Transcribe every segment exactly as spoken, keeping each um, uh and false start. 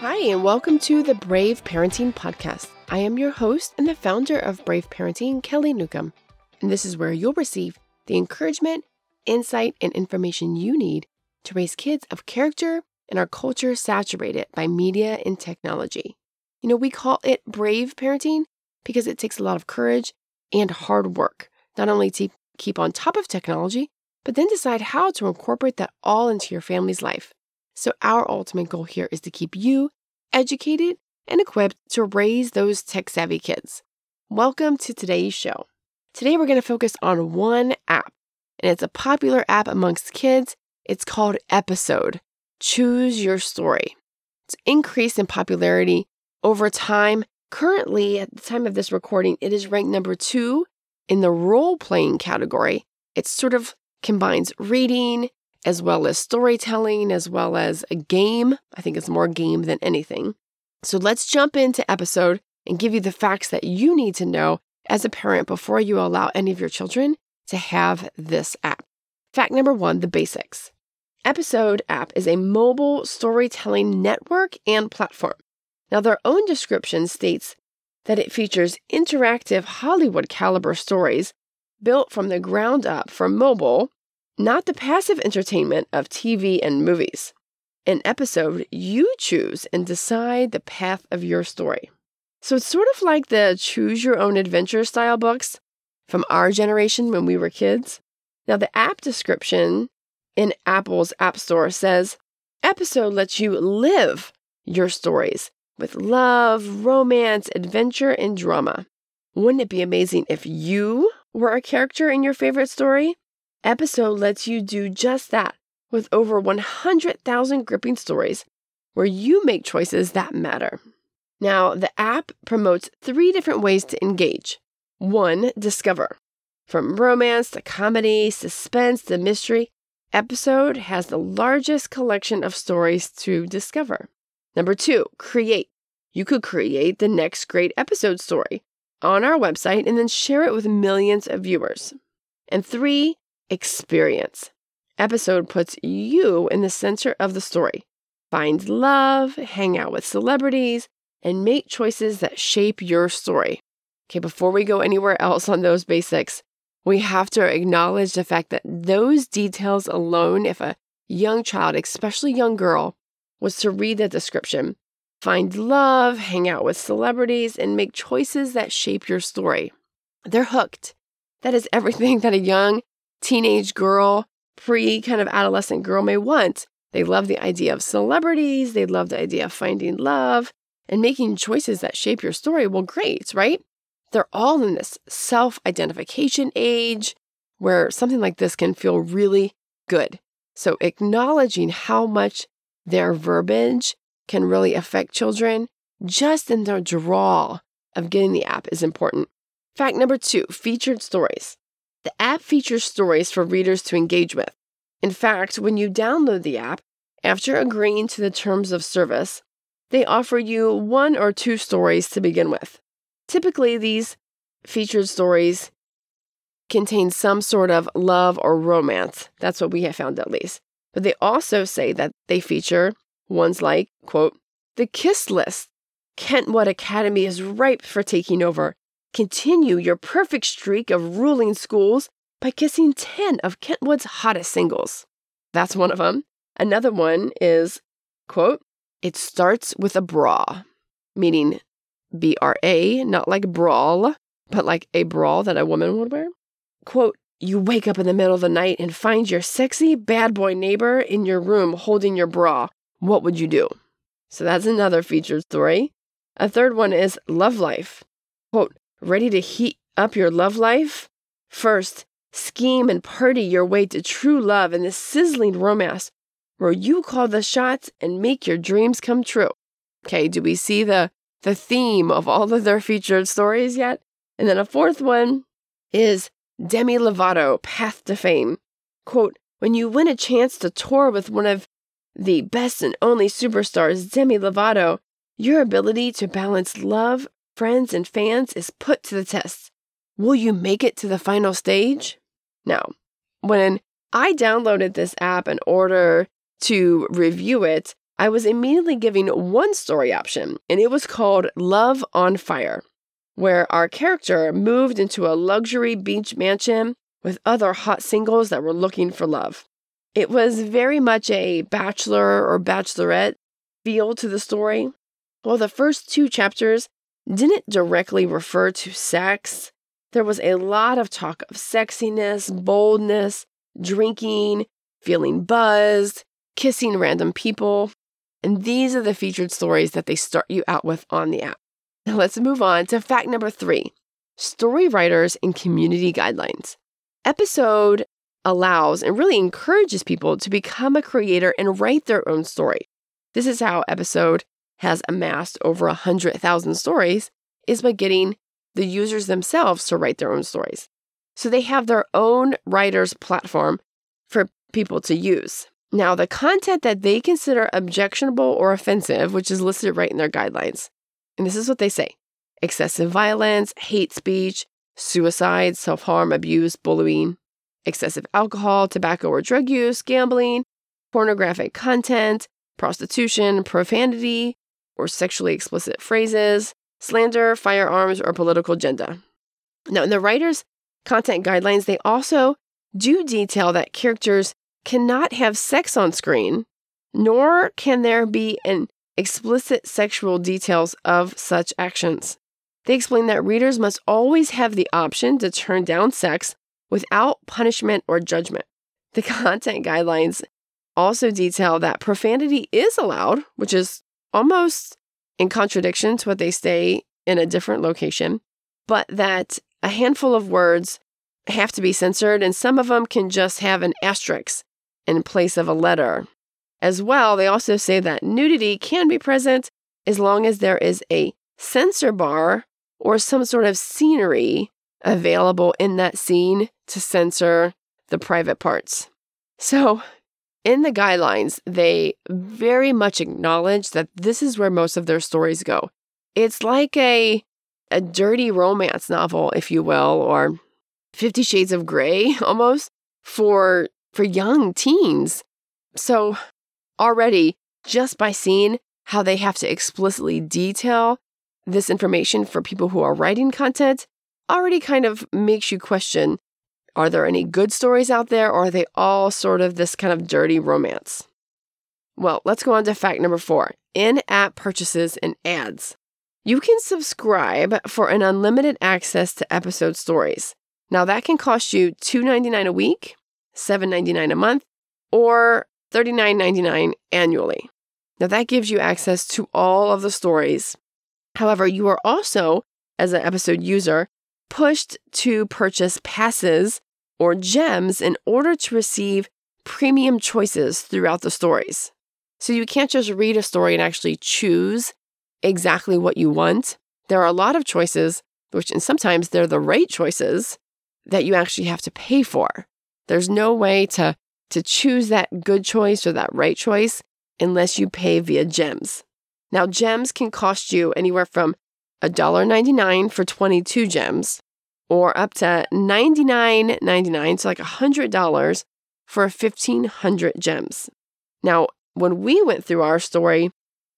Hi, and welcome to the Brave Parenting Podcast. I am your host and the founder of Brave Parenting, Kelly Newcomb, and this is where you'll receive the encouragement, insight, and information you need to raise kids of character in our culture saturated by media and technology. You know, we call it brave parenting because it takes a lot of courage and hard work, not only to keep on top of technology, but then decide how to incorporate that all into your family's life. So our ultimate goal here is to keep you educated and equipped to raise those tech-savvy kids. Welcome to today's show. Today we're going to focus on one app, and it's a popular app amongst kids. It's called Episode, Choose Your Story. It's increased in popularity over time. Currently, at the time of this recording, it is ranked number two in the role-playing category. It sort of combines reading as well as storytelling, as well as a game. I think it's more game than anything. So let's jump into Episode and give you the facts that you need to know as a parent before you allow any of your children to have this app. Fact number one, the basics. Episode app is a mobile storytelling network and platform. Now, their own description states that it features interactive Hollywood caliber stories built from the ground up for mobile, not the passive entertainment of T V and movies. In Episode, you choose and decide the path of your story. So it's sort of like the choose your own adventure style books from our generation when we were kids. Now, the app description in Apple's App Store says, Episode lets you live your stories with love, romance, adventure, and drama. Wouldn't it be amazing if you were a character in your favorite story? Episode lets you do just that with over one hundred thousand gripping stories where you make choices that matter. Now, the app promotes three different ways to engage. One, discover. From romance to comedy, suspense to mystery, Episode has the largest collection of stories to discover. Number two, create. You could create the next great Episode story on our website and then share it with millions of viewers. And three, experience. Episode puts you in the center of the story. Find love, hang out with celebrities, and make choices that shape your story. Okay, before we go anywhere else on those basics, we have to acknowledge the fact that those details alone, if a young child, especially young girl, was to read the description, find love, hang out with celebrities, and make choices that shape your story, they're hooked. That is everything that a young teenage girl, pre kind of adolescent girl may want. They love the idea of celebrities. They love the idea of finding love and making choices that shape your story. Well, great, right? They're all in this self-identification age where something like this can feel really good. So acknowledging how much their verbiage can really affect children just in their draw of getting the app is important. Fact number two, featured stories. The app features stories for readers to engage with. In fact, when you download the app, after agreeing to the terms of service, they offer you one or two stories to begin with. Typically, these featured stories contain some sort of love or romance. That's what we have found, at least. But they also say that they feature ones like, quote, The Kiss List. Kentwood Academy is ripe for taking over. Continue your perfect streak of ruling schools by kissing ten of Kentwood's hottest singles. That's one of them. Another one is, quote, It starts with a bra, meaning B R A, not like brawl, but like a bra that a woman would wear. Quote, You wake up in the middle of the night and find your sexy bad boy neighbor in your room holding your bra. What would you do? So that's another featured story. A third one is Love Life. Quote, Ready to heat up your love life? First, scheme and party your way to true love in this sizzling romance where you call the shots and make your dreams come true. Okay, do we see the, the theme of all of their featured stories yet? And then a fourth one is Demi Lovato, Path to Fame. Quote, When you win a chance to tour with one of the best and only superstars, Demi Lovato, your ability to balance love, friends, and fans is put to the test. Will you make it to the final stage? Now, when I downloaded this app in order to review it, I was immediately giving one story option, and it was called Love on Fire, where our character moved into a luxury beach mansion with other hot singles that were looking for love. It was very much a bachelor or bachelorette feel to the story. While the first two chapters didn't directly refer to sex, there was a lot of talk of sexiness, boldness, drinking, feeling buzzed, kissing random people. And these are the featured stories that they start you out with on the app. Now let's move on to fact number three, story writers and community guidelines. Episode allows and really encourages people to become a creator and write their own story. This is how Episode has amassed over one hundred thousand stories, is by getting the users themselves to write their own stories. So they have their own writer's platform for people to use. Now, the content that they consider objectionable or offensive, which is listed right in their guidelines, and this is what they say: excessive violence, hate speech, suicide, self-harm, abuse, bullying, excessive alcohol, tobacco or drug use, gambling, pornographic content, prostitution, profanity, or sexually explicit phrases, slander, firearms, or political agenda. Now, in the writer's content guidelines, they also do detail that characters cannot have sex on screen, nor can there be an explicit sexual details of such actions. They explain that readers must always have the option to turn down sex without punishment or judgment. The content guidelines also detail that profanity is allowed, which is almost in contradiction to what they say in a different location, but that a handful of words have to be censored, and some of them can just have an asterisk in place of a letter. As well, they also say that nudity can be present as long as there is a censor bar or some sort of scenery available in that scene to censor the private parts. So, in the guidelines, they very much acknowledge that this is where most of their stories go. It's like a a dirty romance novel, if you will, or Fifty Shades of Grey almost for for young teens. So already, just by seeing how they have to explicitly detail this information for people who are writing content, already kind of makes you question, are there any good stories out there, or are they all sort of this kind of dirty romance? Well, let's go on to fact number four, in-app purchases and ads. You can subscribe for an unlimited access to Episode stories. Now, that can cost you two dollars and ninety-nine cents a week, seven dollars and ninety-nine cents a month, or thirty-nine dollars and ninety-nine cents annually. Now, that gives you access to all of the stories. However, you are also, as an Episode user, pushed to purchase passes or gems in order to receive premium choices throughout the stories. So you can't just read a story and actually choose exactly what you want. There are a lot of choices, which and sometimes they're the right choices, that you actually have to pay for. There's no way to, to choose that good choice or that right choice unless you pay via gems. Now, gems can cost you anywhere from one dollar and ninety-nine cents for twenty-two gems, or up to ninety-nine dollars and ninety-nine cents, so like one hundred dollars for fifteen hundred gems. Now, when we went through our story,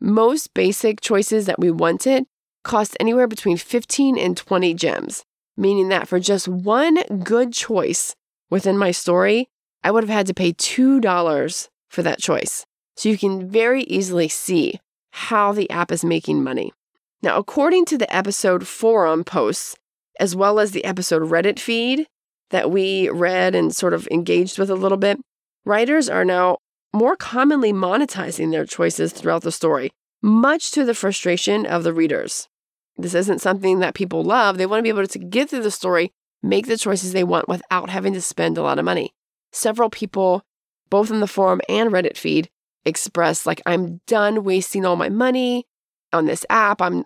most basic choices that we wanted cost anywhere between fifteen and twenty gems, meaning that for just one good choice within my story, I would have had to pay two dollars for that choice. So you can very easily see how the app is making money. Now, according to the Episode forum posts, as well as the Episode Reddit feed that we read and sort of engaged with a little bit, writers are now more commonly monetizing their choices throughout the story, much to the frustration of the readers. This isn't something that people love. They want to be able to get through the story, make the choices they want without having to spend a lot of money. Several people, both in the forum and Reddit feed, expressed, like, I'm done wasting all my money on this app. I'm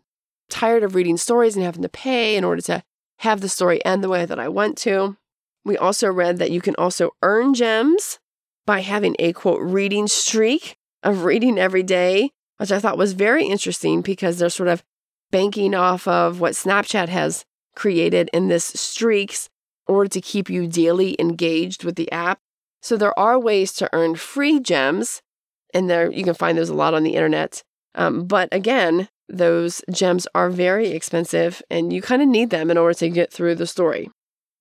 tired of reading stories and having to pay in order to have the story end the way that I want to. We also read that you can also earn gems by having a, quote, reading streak of reading every day, which I thought was very interesting because they're sort of banking off of what Snapchat has created in this streaks in order to keep you daily engaged with the app. So there are ways to earn free gems And there you can find those a lot on the internet. Um, but again, those gems are very expensive and you kind of need them in order to get through the story.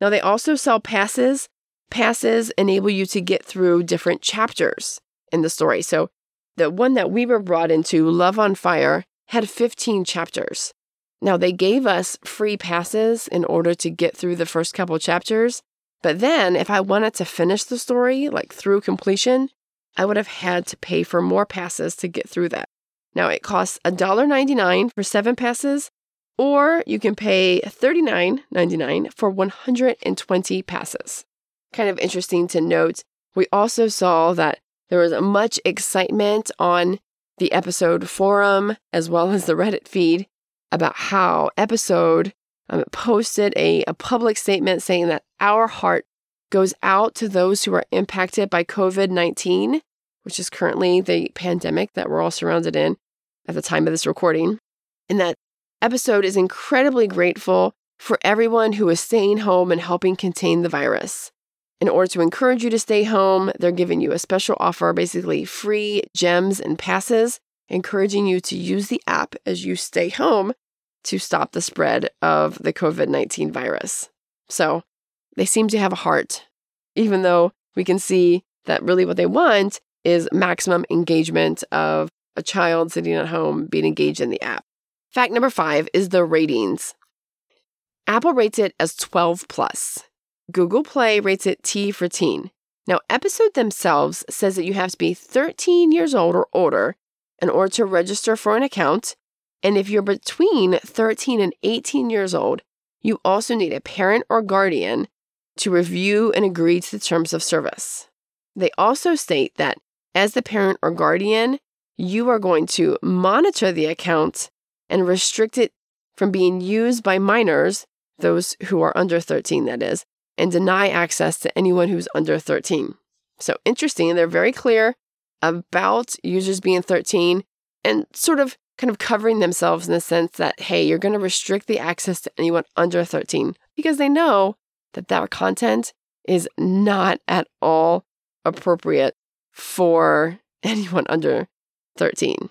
Now, they also sell passes. Passes enable you to get through different chapters in the story. So the one that we were brought into, Love on Fire, had fifteen chapters. Now, they gave us free passes in order to get through the first couple chapters. But then if I wanted to finish the story, like through completion, I would have had to pay for more passes to get through that. Now, it costs one dollar and ninety-nine cents for seven passes, or you can pay thirty-nine dollars and ninety-nine cents for one hundred twenty passes. Kind of interesting to note, we also saw that there was much excitement on the Episode forum, as well as the Reddit feed, about how Episode um, posted a, a public statement saying that our heart goes out to those who are impacted by covid nineteen, which is currently the pandemic that we're all surrounded in at the time of this recording. And that Episode is incredibly grateful for everyone who is staying home and helping contain the virus. In order to encourage you to stay home, they're giving you a special offer, basically free gems and passes, encouraging you to use the app as you stay home to stop the spread of the covid nineteen virus. So they seem to have a heart, even though we can see that really what they want is maximum engagement of a child sitting at home being engaged in the app. Fact number five is the ratings. Apple rates it as twelve plus. Google Play rates it T for teen. Now, Episode themselves says that you have to be thirteen years old or older in order to register for an account. And if you're between thirteen and eighteen years old, you also need a parent or guardian to review and agree to the terms of service. They also state that as the parent or guardian, you are going to monitor the account and restrict it from being used by minors, those who are under thirteen, that is, and deny access to anyone who's under thirteen. So interesting, they're very clear about users being thirteen and sort of kind of covering themselves in the sense that, hey, you're going to restrict the access to anyone under thirteen, because they know that that content is not at all appropriate for anyone under thirteen.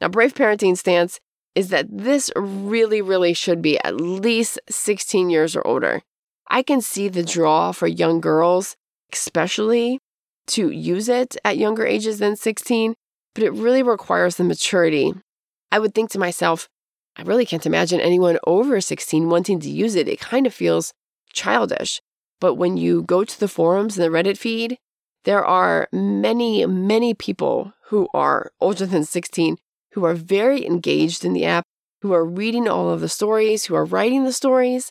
Now, Brave Parenting stance is that this really, really should be at least sixteen years or older. I can see the draw for young girls, especially to use it at younger ages than sixteen, but it really requires the maturity. I would think to myself, I really can't imagine anyone over sixteen wanting to use it. It kind of feels childish. But when you go to the forums and the Reddit feed, there are many, many people who are older than sixteen who are very engaged in the app, who are reading all of the stories, who are writing the stories.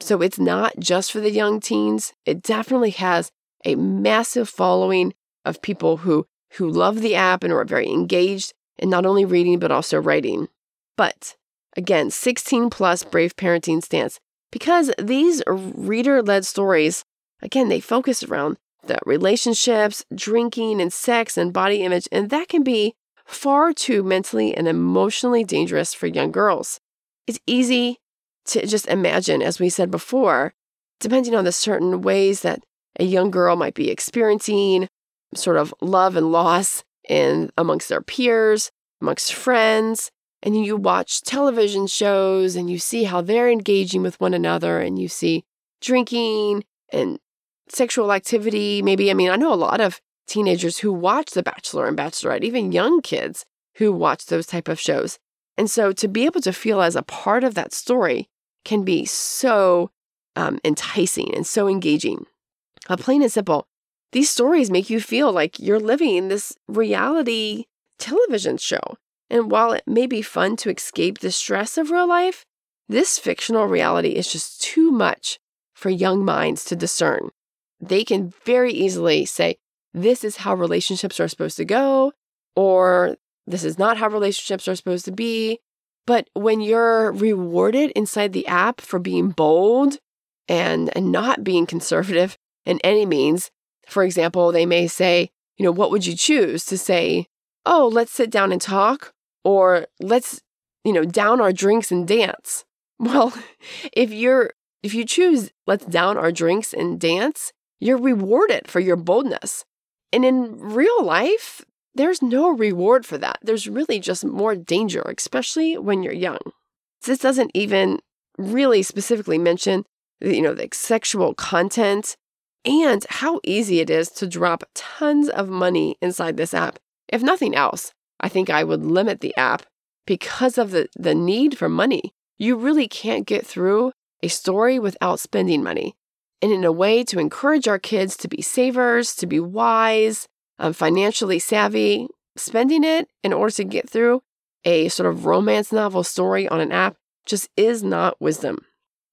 So it's not just for the young teens. It definitely has a massive following of people who, who love the app and are very engaged in not only reading, but also writing. But again, sixteen plus Brave Parenting stance, because these reader-led stories, again, they focus around the relationships, drinking and sex and body image, and that can be far too mentally and emotionally dangerous for young girls. It's easy to just imagine, as we said before, depending on the certain ways that a young girl might be experiencing sort of love and loss in amongst their peers, amongst friends, and you watch television shows and you see how they're engaging with one another and you see drinking and sexual activity. Maybe, I mean, I know a lot of teenagers who watch The Bachelor and Bachelorette, even young kids who watch those type of shows. And so to be able to feel as a part of that story can be so um, enticing and so engaging. Uh, plain and simple, these stories make you feel like you're living this reality television show. And while it may be fun to escape the stress of real life, this fictional reality is just too much for young minds to discern. They can very easily say, this is how relationships are supposed to go, or this is not how relationships are supposed to be. But when you're rewarded inside the app for being bold and, and not being conservative in any means, for example, they may say, you know, what would you choose to say? Oh, let's sit down and talk, or let's, you know, down our drinks and dance. Well, if you're if you choose let's down our drinks and dance, you're rewarded for your boldness. And in real life, There's no reward for that. There's really just more danger, especially when you're young. This doesn't even really specifically mention, you know, the sexual content and how easy it is to drop tons of money inside this app. If nothing else, I think I would limit the app because of the, the need for money. You really can't get through a story without spending money. And in a way to encourage our kids to be savers, to be wise, um, financially savvy, spending it in order to get through a sort of romance novel story on an app just is not wisdom.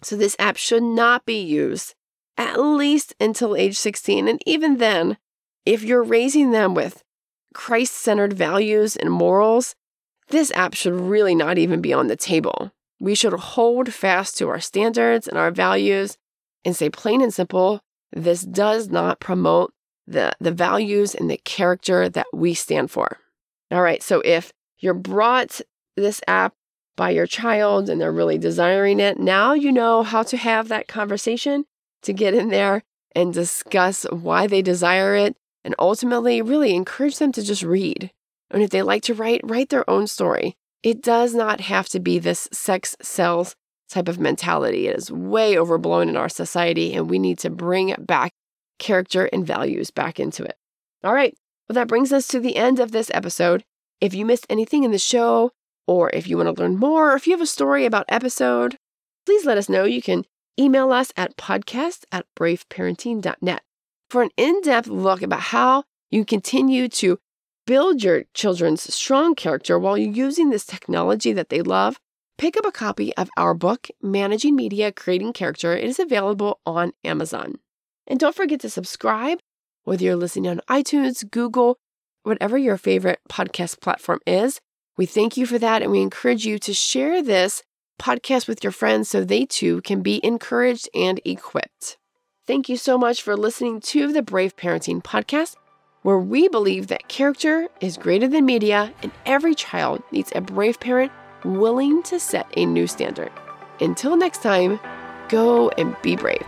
So this app should not be used at least until age sixteen. And even then, if you're raising them with Christ-centered values and morals, this app should really not even be on the table. We should hold fast to our standards and our values and say plain and simple, this does not promote the, the values and the character that we stand for. All right, so if you're brought this app by your child and they're really desiring it, now you know how to have that conversation to get in there and discuss why they desire it and ultimately really encourage them to just read. And if they like to write, write their own story. It does not have to be this sex sells type of mentality. It is way overblown in our society, and we need to bring back character and values back into it. All right, well, that brings us to the end of this episode. If you missed anything in the show, or if you want to learn more, or if you have a story about episode, please let us know. You can email us at podcast at brave parenting dot net for an in-depth look about how you continue to build your children's strong character while you're using this technology that they love. Pick up a copy of our book, Managing Media, Creating Character. It is available on Amazon. And don't forget to subscribe, whether you're listening on iTunes, Google, whatever your favorite podcast platform is. We thank you for that, and we encourage you to share this podcast with your friends so they too can be encouraged and equipped. Thank you so much for listening to the Brave Parenting Podcast, where we believe that character is greater than media and every child needs a brave parent willing to set a new standard. Until next time, go and be brave.